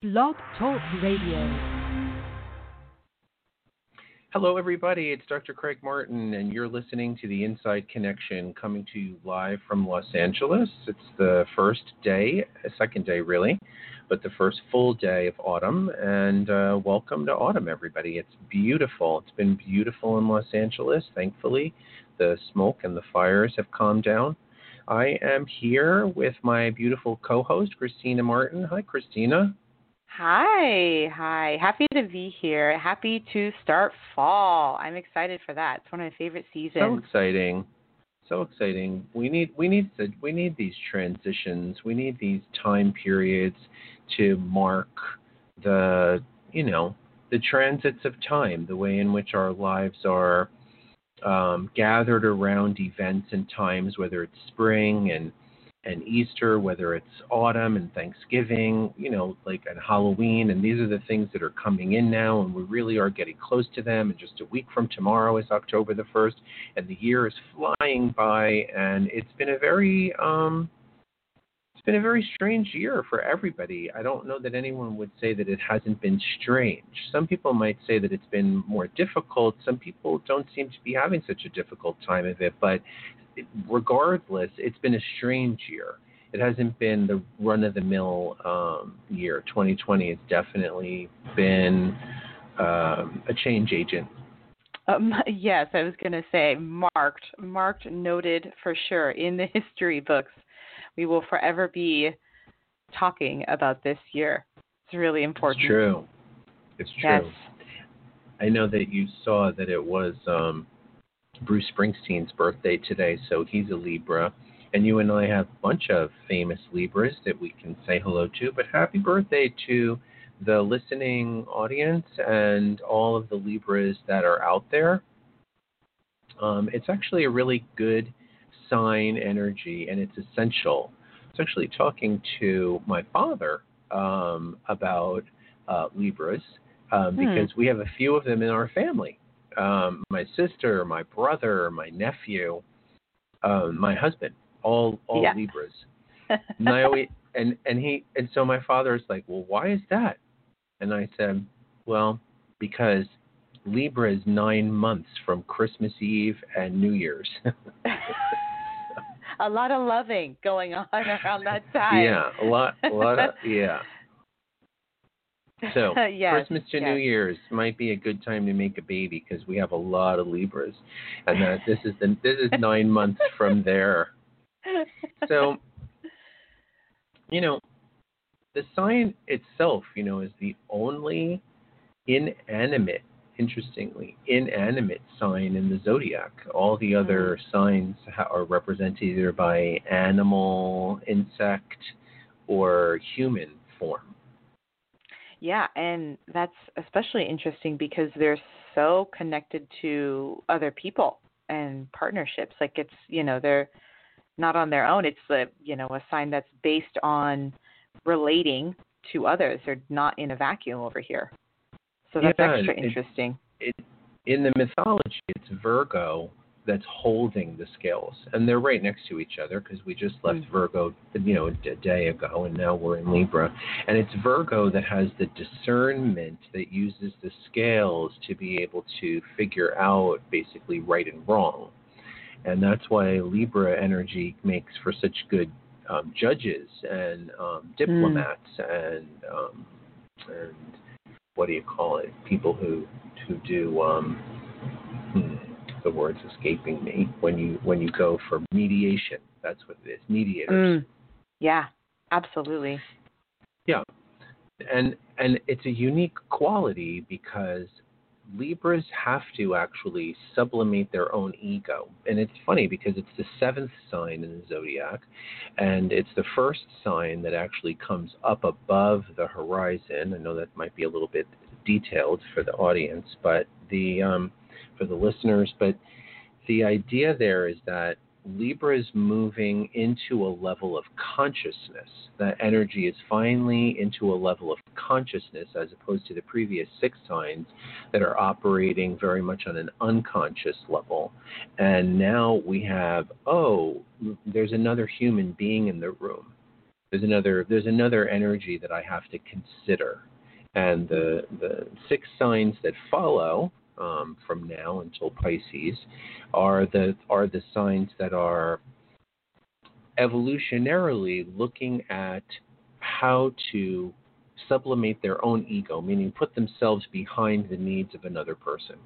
Blog Talk Radio. Hello, everybody. It's Dr. Craig Martin, and you're listening to the Inside Connection, coming to you live from Los Angeles. It's the first full day of autumn, and welcome to autumn, everybody. It's beautiful. It's been beautiful in Los Angeles. Thankfully, the smoke and the fires have calmed down. I am here with my beautiful co-host, Kristina Martin. Hi, Kristina. Hi. Happy to be here. Happy to start fall. I'm excited for that. It's one of my favorite seasons. So exciting. We need these transitions. We need these time periods to mark the transits of time, the way in which our lives are gathered around events and times, whether it's spring and Easter, whether it's autumn and Thanksgiving, and Halloween. And these are the things that are coming in now, and we really are getting close to them. And just a week from tomorrow is October the 1st, and the year is flying by. And it's been a very strange year for everybody. I don't know that anyone would say that it hasn't been strange. Some people might say that it's been more difficult. Some people don't seem to be having such a difficult time of it, but regardless, it's been a strange year. It hasn't been the run-of-the-mill year. 2020 has definitely been a change agent. Yes, I was going to say marked, noted for sure in the history books. We will forever be talking about this year. It's really important. It's true. Yes. I know that you saw that it was Bruce Springsteen's birthday today, so he's a Libra. And you and I have a bunch of famous Libras that we can say hello to. But happy birthday to the listening audience and all of the Libras that are out there. It's actually a really good sign energy, and it's essential. I was actually talking to my father about Libras because we have a few of them in our family. My sister, my brother, my nephew, my husband, all yeah. Libras. And so my father is like, well, why is that? And I said, well, because Libra is 9 months from Christmas Eve and New Year's. A lot of loving going on around that time. Yeah, a lot of, yeah. So yes, Christmas to New Year's might be a good time to make a baby because we have a lot of Libras, and this is 9 months from there. So, the sign itself, is the only inanimate sign in the zodiac. All the other signs are represented either by animal, insect, or human form. Yeah, and that's especially interesting because they're so connected to other people and partnerships. Like it's, they're not on their own. It's a sign that's based on relating to others. They're not in a vacuum over here. So that's extra interesting. In the mythology, it's Virgo that's holding the scales, and they're right next to each other because we just left Virgo, a day ago, and now we're in Libra. And it's Virgo that has the discernment that uses the scales to be able to figure out basically right and wrong. And that's why Libra energy makes for such good judges and diplomats and what do you call it? People who do the word's escaping me. When you go for mediation, that's what it is. Mediators. Yeah, absolutely. Yeah, and it's a unique quality because Libras have to actually sublimate their own ego. And it's funny because it's the 7th sign in the zodiac, and it's the first sign that actually comes up above the horizon. I know that might be a little bit detailed for the audience, but for the listeners, but the idea there is that Libra is moving into a level of consciousness. That energy is finally into a level of consciousness as opposed to the previous 6 signs that are operating very much on an unconscious level. And now we have, there's another human being in the room. There's another energy that I have to consider. And the six signs that follow from now until Pisces are the signs that are evolutionarily looking at how to sublimate their own ego, meaning put themselves behind the needs of another person.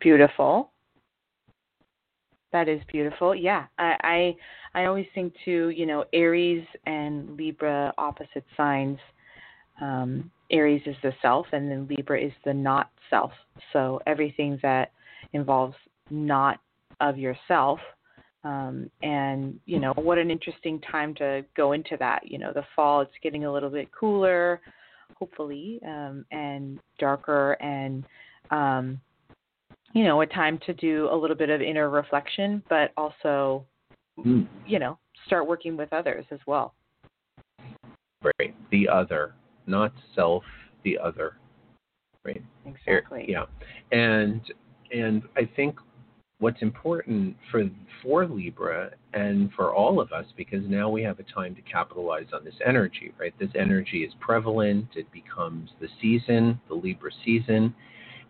Beautiful. That is beautiful. Yeah. I always think too, Aries and Libra, opposite signs. Aries is the self, and then Libra is the not self. So everything that involves not of yourself. And what an interesting time to go into that. The fall, it's getting a little bit cooler, hopefully, and darker, and, a time to do a little bit of inner reflection, but also, start working with others as well. Right. The other, not self, the other. Right. Exactly. Yeah. And I think what's important for Libra and for all of us, because now we have a time to capitalize on this energy, right? This energy is prevalent. It becomes the season, the Libra season,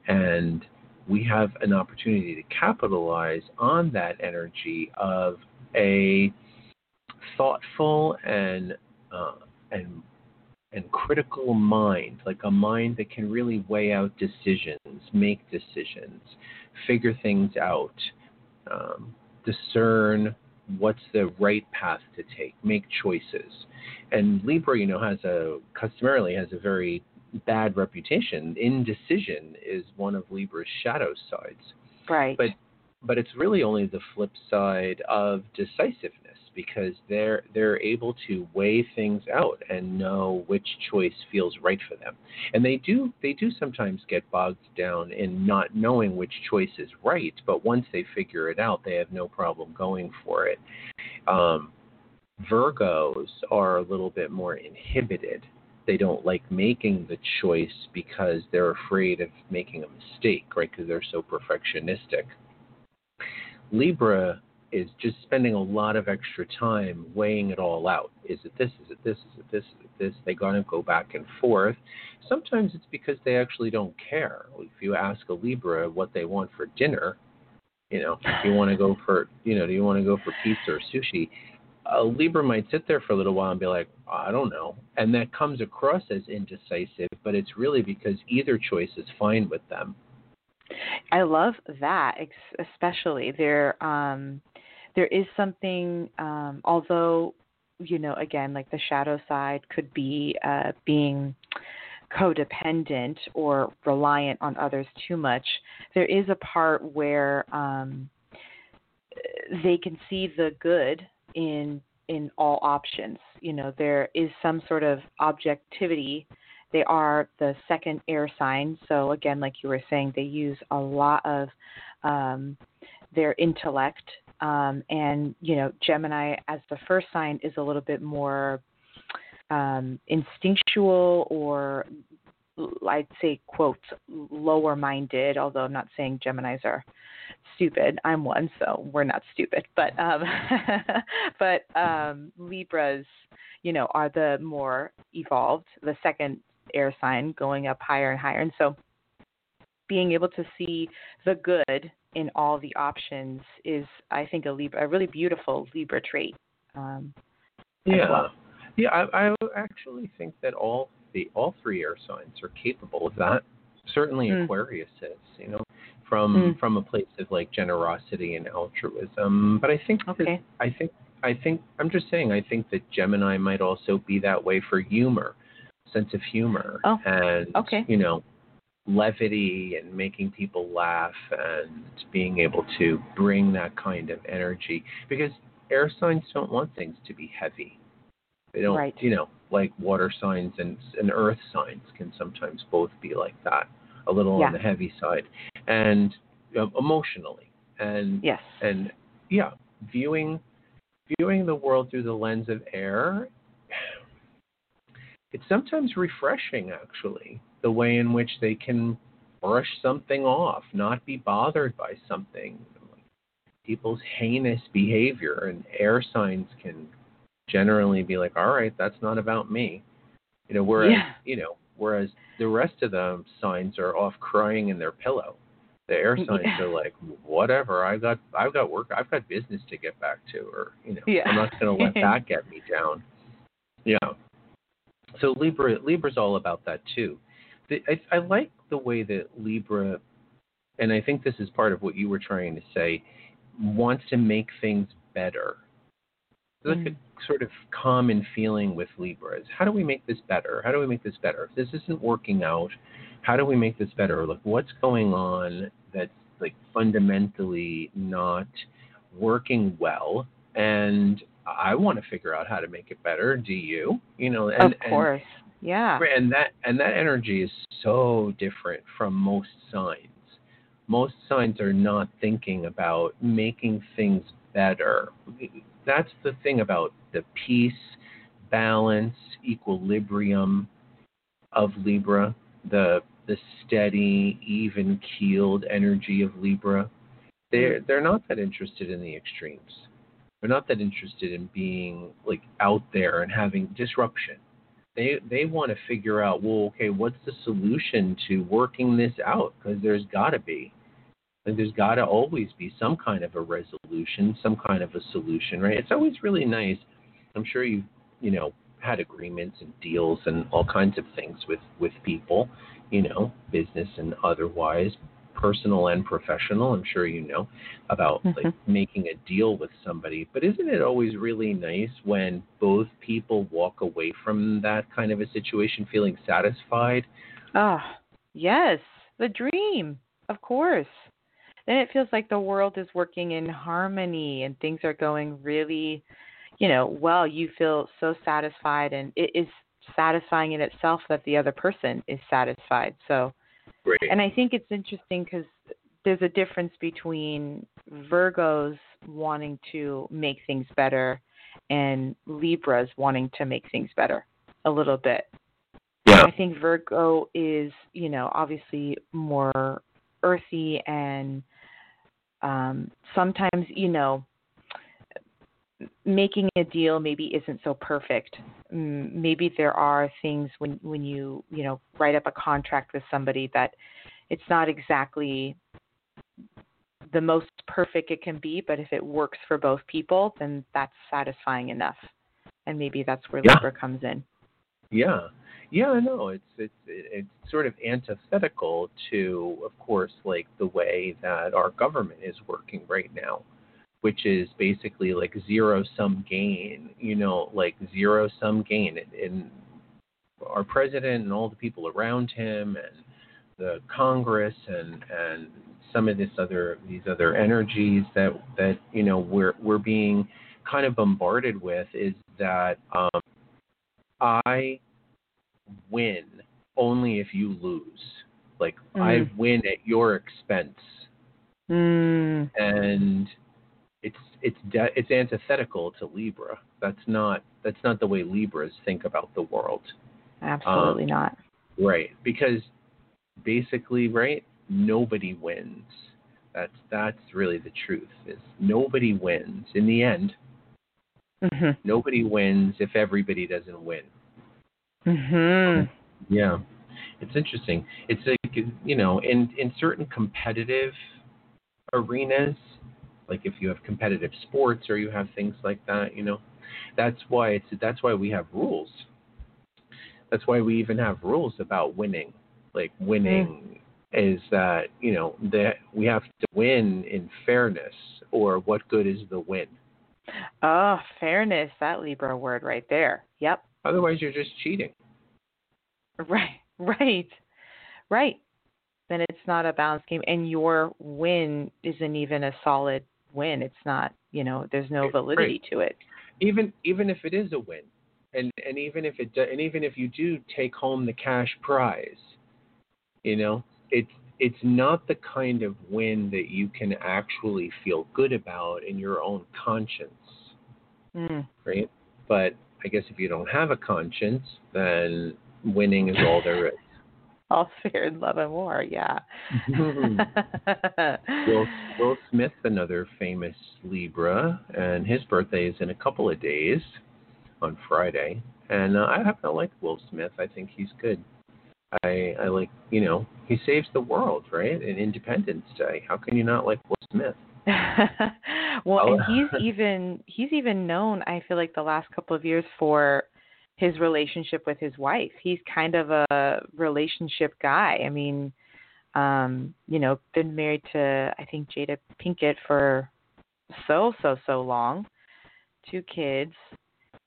and we have an opportunity to capitalize on that energy of a thoughtful and critical mind, like a mind that can really weigh out decisions, make decisions, figure things out, discern what's the right path to take, make choices. And Libra, customarily has a very bad reputation. Indecision is one of Libra's shadow sides. Right. But it's really only the flip side of decisiveness, because they're able to weigh things out and know which choice feels right for them. And they do sometimes get bogged down in not knowing which choice is right, but once they figure it out, they have no problem going for it. Virgos are a little bit more inhibited. They don't like making the choice because they're afraid of making a mistake, right? Because they're so perfectionistic. Libra is just spending a lot of extra time weighing it all out. Is it this? Is it this? Is it this? Is it this? They gotta go back and forth. Sometimes it's because they actually don't care. If you ask a Libra what they want for dinner, do you want to go for pizza or sushi? A Libra might sit there for a little while and be like, I don't know. And that comes across as indecisive, but it's really because either choice is fine with them. I love that, especially there is something, although, again, like the shadow side could be being codependent or reliant on others too much. There is a part where they can see the good in all options. There is some sort of objectivity. They are the second air sign. So again, like you were saying, they use a lot of their intellect. Gemini as the first sign is a little bit more instinctual, or I'd say, quote, lower-minded, although I'm not saying Geminis are stupid. I'm one, so we're not stupid. But Libras, are the more evolved, the second air sign, going up higher and higher. And so being able to see the good in all the options is, I think, a really beautiful Libra trait. Yeah. Well. Yeah, I actually think that all three air signs are capable of that. Certainly Aquarius is, from a place of like generosity and altruism. But I think, I think that Gemini might also be that way for humor, sense of humor, levity and making people laugh and being able to bring that kind of energy, because air signs don't want things to be heavy. They don't, right. Like water signs and earth signs can sometimes both be like that, a little on the heavy side, and emotionally. And yes. And yeah, viewing the world through the lens of air, it's sometimes refreshing, actually, the way in which they can brush something off, not be bothered by something, people's heinous behavior, and air signs can generally be like, all right, that's not about me. You know, whereas, you know, whereas the rest of the signs are off crying in their pillow. The air signs are like, whatever, I've got work, I've got business to get back to, or, you know, I'm not going to let that get me down. Yeah. So Libra's all about that too. I like the way that Libra, and I think this is part of what you were trying to say, wants to make things better. That's a sort of common feeling with Libra is, how do we make this better? How do we make this better? If this isn't working out, how do we make this better? Like, what's going on that's like fundamentally not working well? And I want to figure out how to make it better. Do you? You know, and, of course, and, and that energy is so different from most signs. Most signs are not thinking about making things better. That's the thing about the peace, balance, equilibrium of Libra, the steady, even-keeled energy of Libra. They're not that interested in the extremes. They're not that interested in being like out there and having disruption. They want to figure out, well, okay, what's the solution to working this out? Because there's got to be. Like, there's got to always be some kind of a resolution, some kind of a solution, right? It's always really nice. I'm sure you've, you know, had agreements and deals and all kinds of things with people, you know, business and otherwise, personal and professional. I'm sure you know about like making a deal with somebody. But isn't it always really nice when both people walk away from that kind of a situation feeling satisfied? Ah, yes, the dream, of course. Then it feels like the world is working in harmony and things are going really, you know, well. You feel so satisfied, and it is satisfying in itself that the other person is satisfied. So, right. And I think it's interesting because there's a difference between Virgos wanting to make things better and Libras wanting to make things better a little bit. Yeah. I think Virgo is, you know, obviously more earthy and sometimes, you know, making a deal maybe isn't so perfect. Maybe there are things when you, you know, write up a contract with somebody that it's not exactly the most perfect it can be, but if it works for both people, then that's satisfying enough. And maybe that's where Libra comes in. Yeah. Yeah, I know. It's sort of antithetical to, of course, like the way that our government is working right now, which is basically like zero-sum gain, you know, like zero-sum gain. And our president and all the people around him and the Congress and some of these other energies that you know, we're being kind of bombarded with is that I win only if you lose. Like, I win at your expense. And it's antithetical to Libra. That's not the way Libras think about the world. Absolutely not. Right, because basically, right, nobody wins. That's really the truth. Is nobody wins in the end. Nobody wins if everybody doesn't win. Yeah, it's interesting. It's like, you know, in certain competitive arenas, like if you have competitive sports or you have things like that, you know, that's why we have rules. That's why we even have rules about winning. Like, winning is that, you know, that we have to win in fairness, or what good is the win? Oh, fairness, that Libra word right there. Yep. Otherwise, you're just cheating. Right. Then it's not a balanced game. And your win isn't even a solid win. It's not, you know, there's no validity to it. Even if it is a win, and even if you do take home the cash prize, you know, it's not the kind of win that you can actually feel good about in your own conscience. Right? But I guess if you don't have a conscience, then winning is all there is. All fair in love and war, yeah. Will Smith, another famous Libra, and his birthday is in a couple of days. on Friday. And I happen to like Will Smith. I think he's good. I like, you know, he saves the world, right? And Independence Day. How can you not like Will Smith? Well, and he's even known, I feel like, the last couple of years for his relationship with his wife. He's kind of a relationship guy. I mean, you know, been married to, I think, Jada Pinkett for so long, 2 kids.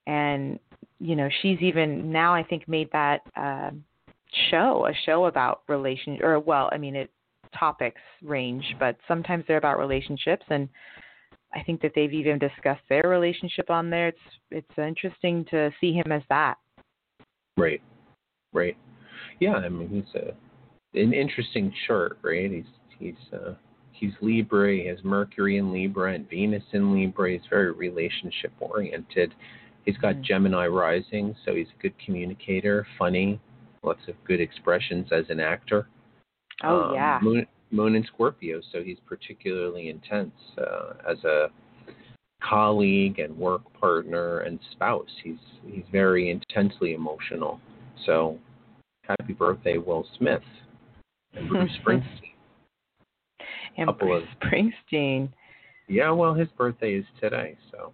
And, you know, she's even now, I think, made that show about relationships, or, well, I mean, it topics range, but sometimes they're about relationships. And I think that they've even discussed their relationship on there. It's interesting to see him as that. Right. Yeah. I mean, he's an interesting chart, right? He's Libra. He has Mercury in Libra and Venus in Libra. He's very relationship oriented. He's got Gemini rising, so he's a good communicator, funny, lots of good expressions as an actor. Oh, yeah. Moon in Scorpio, so he's particularly intense as a colleague and work partner and spouse. He's very intensely emotional. So happy birthday, Will Smith and Bruce Springsteen. Bruce Springsteen. Yeah, well, his birthday is today, so.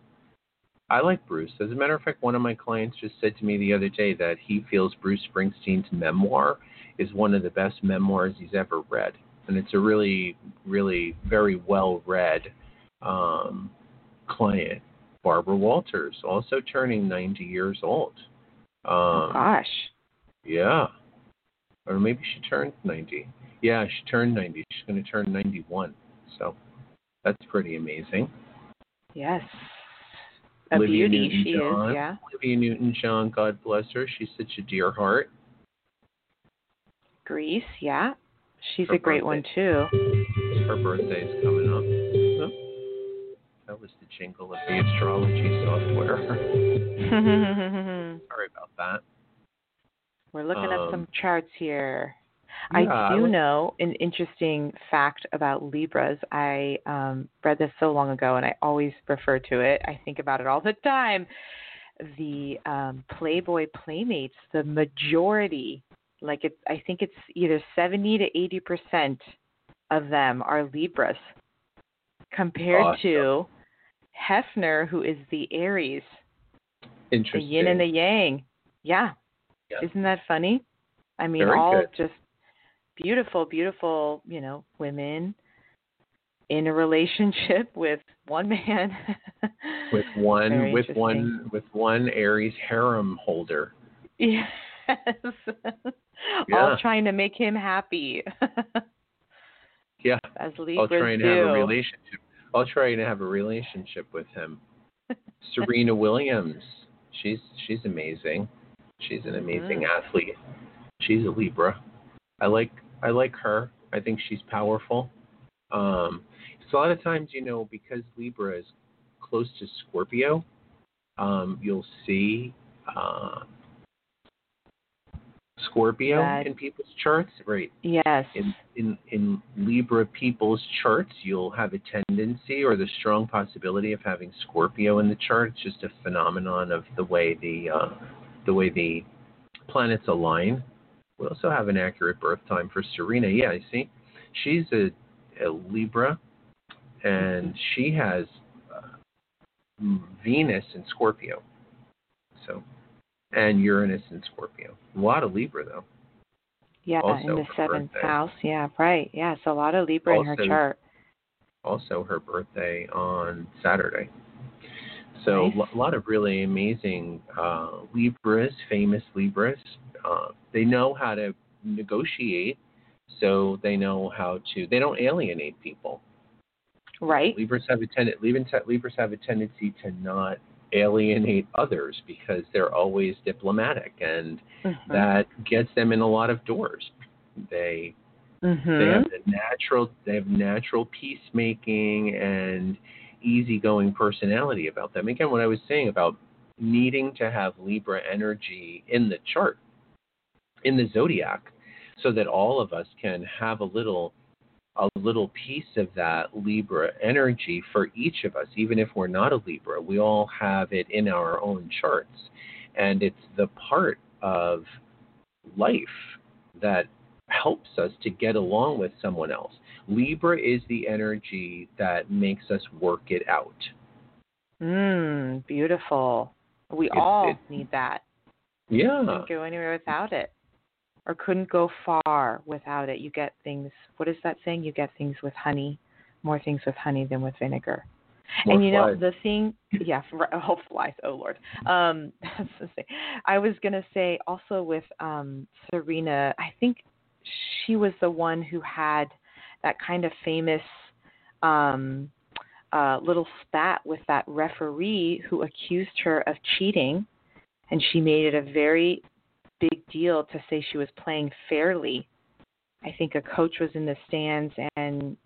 I like Bruce. As a matter of fact, one of my clients just said to me the other day that he feels Bruce Springsteen's memoir is one of the best memoirs he's ever read. And it's a really, really very well-read client. Barbara Walters, also turning 90 years old. Oh, gosh. Yeah. Or maybe she turned 90. Yeah, she turned 90. She's going to turn 91. So that's pretty amazing. Yes. A beauty she is, yeah. Olivia Newton-John, God bless her. She's such a dear heart. Greece, yeah. She's a great one, too. Her birthday's coming up. Oh, that was the jingle of the astrology software. Sorry about that. We're looking up some charts here. Yeah, I know an interesting fact about Libras. I read this so long ago, and I always refer to it. I think about it all the time. The Playboy Playmates, the majority, I think it's either 70 to 80% of them are Libras, compared to Hefner, who is the Aries. Interesting. The yin and the yang. Yeah. Isn't that funny? I mean, very all good. Just beautiful, beautiful, you know, women in a relationship with one man. with one Aries harem holder. Yes. Yeah. All trying to make him happy. Yeah. As Libras I'll try to have a relationship with him. Serena Williams. She's amazing. She's an amazing athlete. She's a Libra. I like her. I think she's powerful. So a lot of times, you know, because Libra is close to Scorpio, you'll see Scorpio in people's charts, right? Yes. In Libra people's charts, you'll have a tendency or the strong possibility of having Scorpio in the chart. It's just a phenomenon of the way the planets align. We also have an accurate birth time for Serena. Yeah, you see, she's a Libra, and she has Venus in Scorpio, so, and Uranus in Scorpio. A lot of Libra, though. Yeah, also in the 7th house. Yeah, right. Yeah, so a lot of Libra in her chart. Also, her birthday on Saturday. So a lot of really amazing Libras, famous Libras. They know how to negotiate, so they know how to. They don't alienate people. Right. Libras have a tendency to not alienate others because they're always diplomatic, and that gets them in a lot of doors. They have natural peacemaking and easygoing personality about them. Again, what I was saying about needing to have Libra energy in the chart, in the zodiac, so that all of us can have a little a little piece of that Libra energy for each of us, even if we're not a Libra. We all have it in our own charts, and it's the part of life that helps us to get along with someone else. Libra is the energy that makes us work it out. Beautiful. We all need that. Yeah. You can't go anywhere without it, or couldn't go far without it. You get things, what is that saying? You get things with honey, more things with honey than with vinegar. More and you flies. Know, the thing, yeah, oh, flies, oh Lord. I was going to say also with Serena, I think she was the one who had that kind of famous little spat with that referee who accused her of cheating, and she made it a very big deal to say she was playing fairly. I think a coach was in the stands, and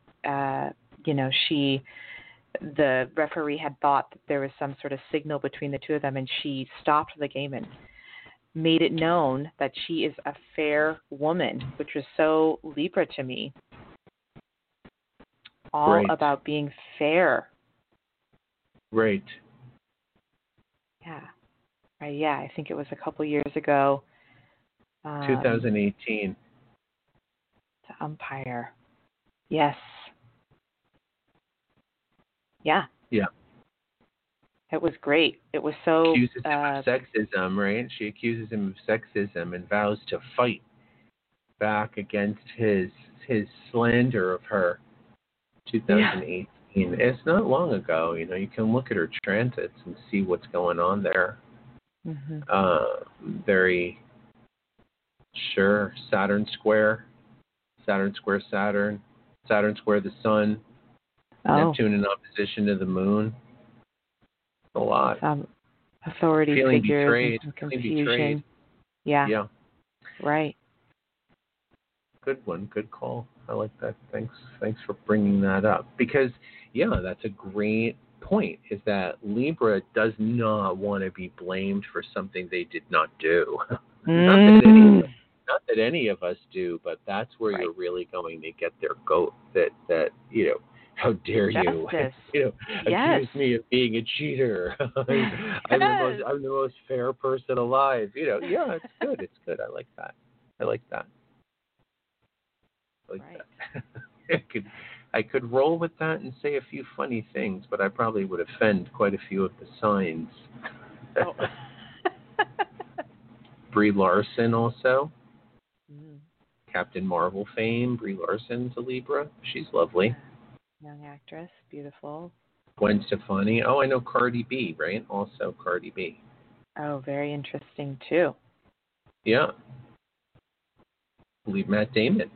the referee had thought that there was some sort of signal between the two of them, and she stopped the game and made it known that she is a fair woman, which was so Libra to me. All right. About being fair. Right. Yeah. Right. Yeah, I think it was a couple years ago. 2018. The umpire. Yes. Yeah. Yeah. It was great. It was so... Accuses him of sexism, right? She accuses him of sexism and vows to fight back against his slander of her. 2018. Yeah. It's not long ago. You know, you can look at her transits and see what's going on there. Mm-hmm. Very sure. Saturn square Saturn. Saturn square the sun. Oh. Neptune in opposition to the moon. A lot. Authority feeling figures. Feeling betrayed. Yeah. Yeah. Right. Good one. Good call. I like that. Thanks for bringing that up. Because, yeah, that's a great point, is that Libra does not want to be blamed for something they did not do. Not that any of us do, but that's where right. You're really going to get their goat that you know, how dare you? You know, yes. Accuse me of being a cheater. I'm the most fair person alive. You know, yeah, it's good. It's good. I like that. Like right. that. I could roll with that and say a few funny things, but I probably would offend quite a few of the signs. Oh. Brie Larson also. Mm. Captain Marvel fame. Brie Larson's a Libra. She's lovely. Young actress. Beautiful. Gwen Stefani. Oh, I know Cardi B, right? Also Cardi B. Oh, very interesting too. Yeah. I believe Matt Damon.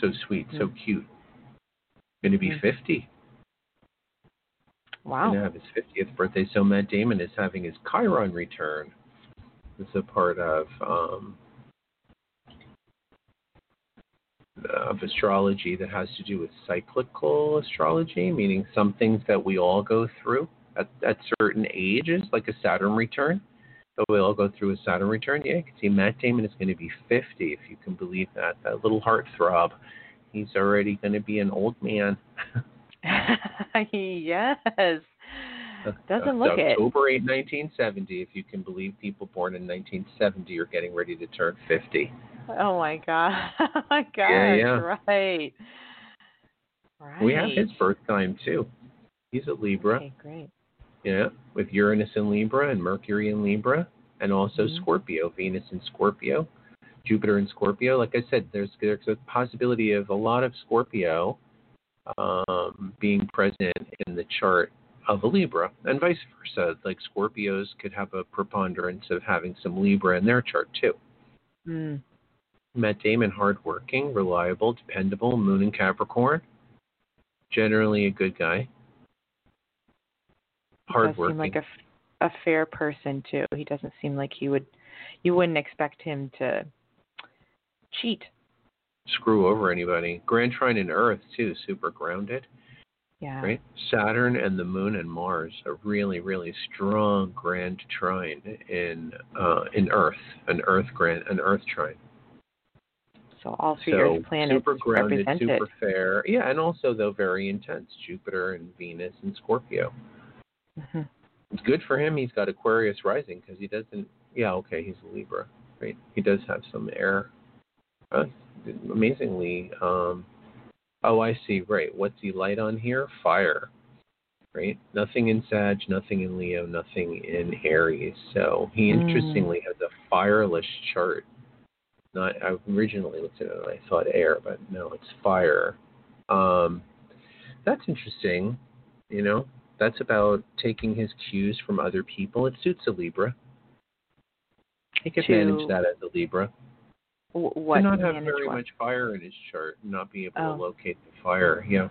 So sweet, so cute. Going to be 50. Wow. Going to have his 50th birthday. So Matt Damon is having his Chiron return. It's a part of astrology that has to do with cyclical astrology, meaning some things that we all go through at certain ages, like a Saturn return. So we all go through a Saturn return. Yeah, you can see Matt Damon is going to be 50, if you can believe that. That little heartthrob. He's already going to be an old man. Yes. Doesn't look it. October 8, 1970, if you can believe people born in 1970 are getting ready to turn 50. Oh, my God. Yeah. Right. We have his birth time, too. He's a Libra. Okay, great. Yeah, with Uranus in Libra and Mercury in Libra, and also Scorpio, Venus in Scorpio, Jupiter in Scorpio. Like I said, there's a possibility of a lot of Scorpio being present in the chart of a Libra, and vice versa. Like Scorpios could have a preponderance of having some Libra in their chart too. Mm. Matt Damon, hardworking, reliable, dependable, moon in Capricorn, generally a good guy. Hard work. He does seem like a fair person too. He doesn't seem like you wouldn't expect him to cheat, screw over anybody. Grand trine in Earth too, super grounded. Yeah. Right. Saturn and the Moon and Mars, a really, really strong grand trine in Earth, an Earth trine. So all three Earth planets super grounded, represented. Super fair. Yeah, and also, though, very intense. Jupiter and Venus and Scorpio. Mm-hmm. Good for him. He's got Aquarius rising because he doesn't. Yeah, okay, he's a Libra, right? He does have some air. Amazingly. Oh, I see. Right. What's he light on here? Fire. Right? Nothing in Sag, nothing in Leo, nothing in Aries. So he interestingly has a fireless chart. Not, I originally looked at it and I thought air, but no, it's fire. That's interesting. You know, that's about taking his cues from other people. It suits a Libra. Take advantage of that as a Libra. What? To not have very much fire in his chart and not be able to locate the fire. Yeah.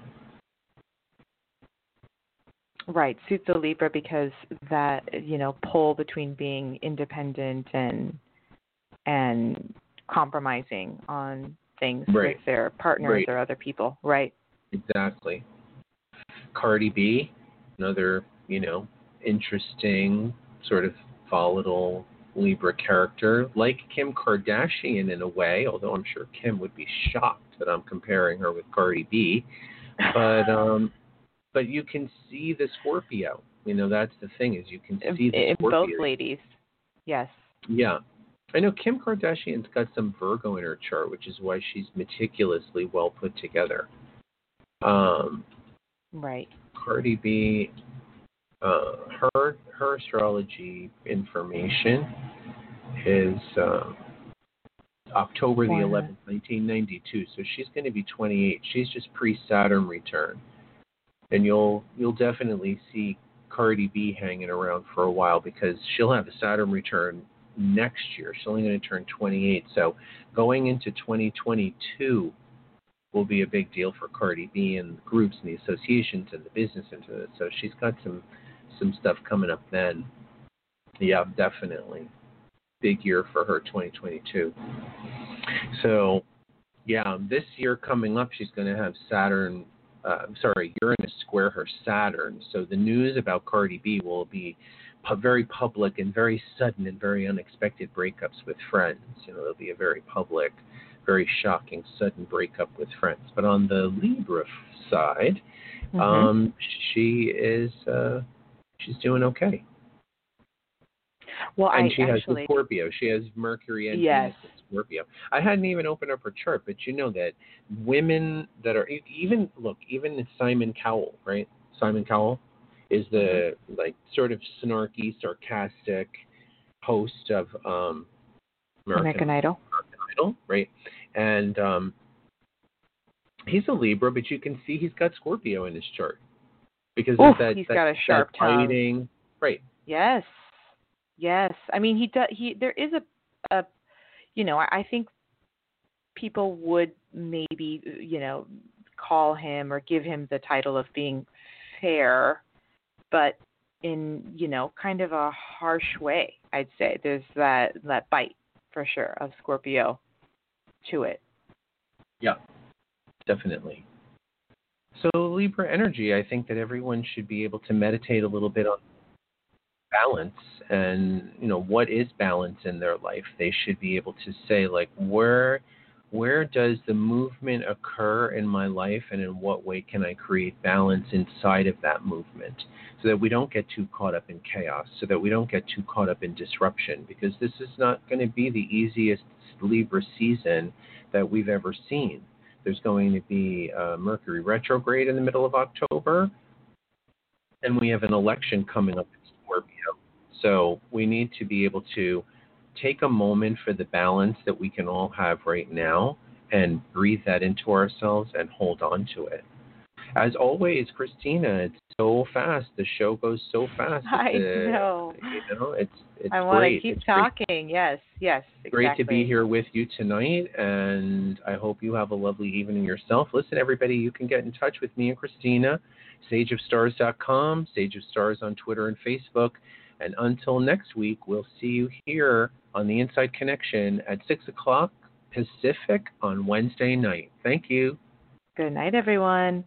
Right. Suits a Libra because that, you know, pull between being independent and compromising on things with their partners or other people. Right. Exactly. Cardi B, another, you know, interesting sort of volatile Libra character, like Kim Kardashian in a way, although I'm sure Kim would be shocked that I'm comparing her with Cardi B. But you can see the Scorpio. You know, that's the thing, is you can see the Scorpio. In both ladies. Yes. Yeah. I know Kim Kardashian's got some Virgo in her chart, which is why she's meticulously well put together. Right. Cardi B, her astrology information is October the 11th, 1992. So she's going to be 28. She's just pre-Saturn return. And you'll definitely see Cardi B hanging around for a while because she'll have a Saturn return next year. She's only going to turn 28. So going into 2022 will be a big deal for Cardi B and the groups and the associations and the business into it. So she's got some stuff coming up then. Yeah, definitely. Big year for her, 2022. So, yeah, this year coming up, she's going to have Uranus square her Saturn. So the news about Cardi B will be very public and very sudden and very unexpected breakups with friends. You know, it'll be a very public, very shocking, sudden breakup with friends. But on the Libra side, she is she's doing okay. Well, and she has the Scorpio. She has Mercury and Venus in Scorpio. I hadn't even opened up her chart, but you know that women that are even Simon Cowell, right? Simon Cowell is the like sort of snarky, sarcastic host of American Idol, right? And he's a Libra, but you can see he's got Scorpio in his chart because he's got a sharp tongue. Right. Yes. Yes, I mean there is a you know, I think people would maybe, you know, call him or give him the title of being fair, but in, you know, kind of a harsh way, I'd say. There's that bite for sure of Scorpio to it. Yeah, definitely. So Libra energy, I think that everyone should be able to meditate a little bit on balance and, you know, what is balance in their life. They should be able to say, like, where does the movement occur in my life and in what way can I create balance inside of that movement so that we don't get too caught up in chaos, so that we don't get too caught up in disruption, because this is not going to be the easiest Libra season that we've ever seen. There's going to be Mercury retrograde in the middle of October, and we have an election coming up. So we need to be able to take a moment for the balance that we can all have right now and breathe that into ourselves and hold on to it. As always, Kristina, it's so fast. The show goes so fast. I know. You know, it's I want to keep talking. Yes, exactly. Great to be here with you tonight, and I hope you have a lovely evening yourself. Listen, everybody, you can get in touch with me and Kristina, sageofstars.com, sageofstars on Twitter and Facebook. And until next week, we'll see you here on the Inside Connection at 6 o'clock Pacific on Wednesday night. Thank you. Good night, everyone.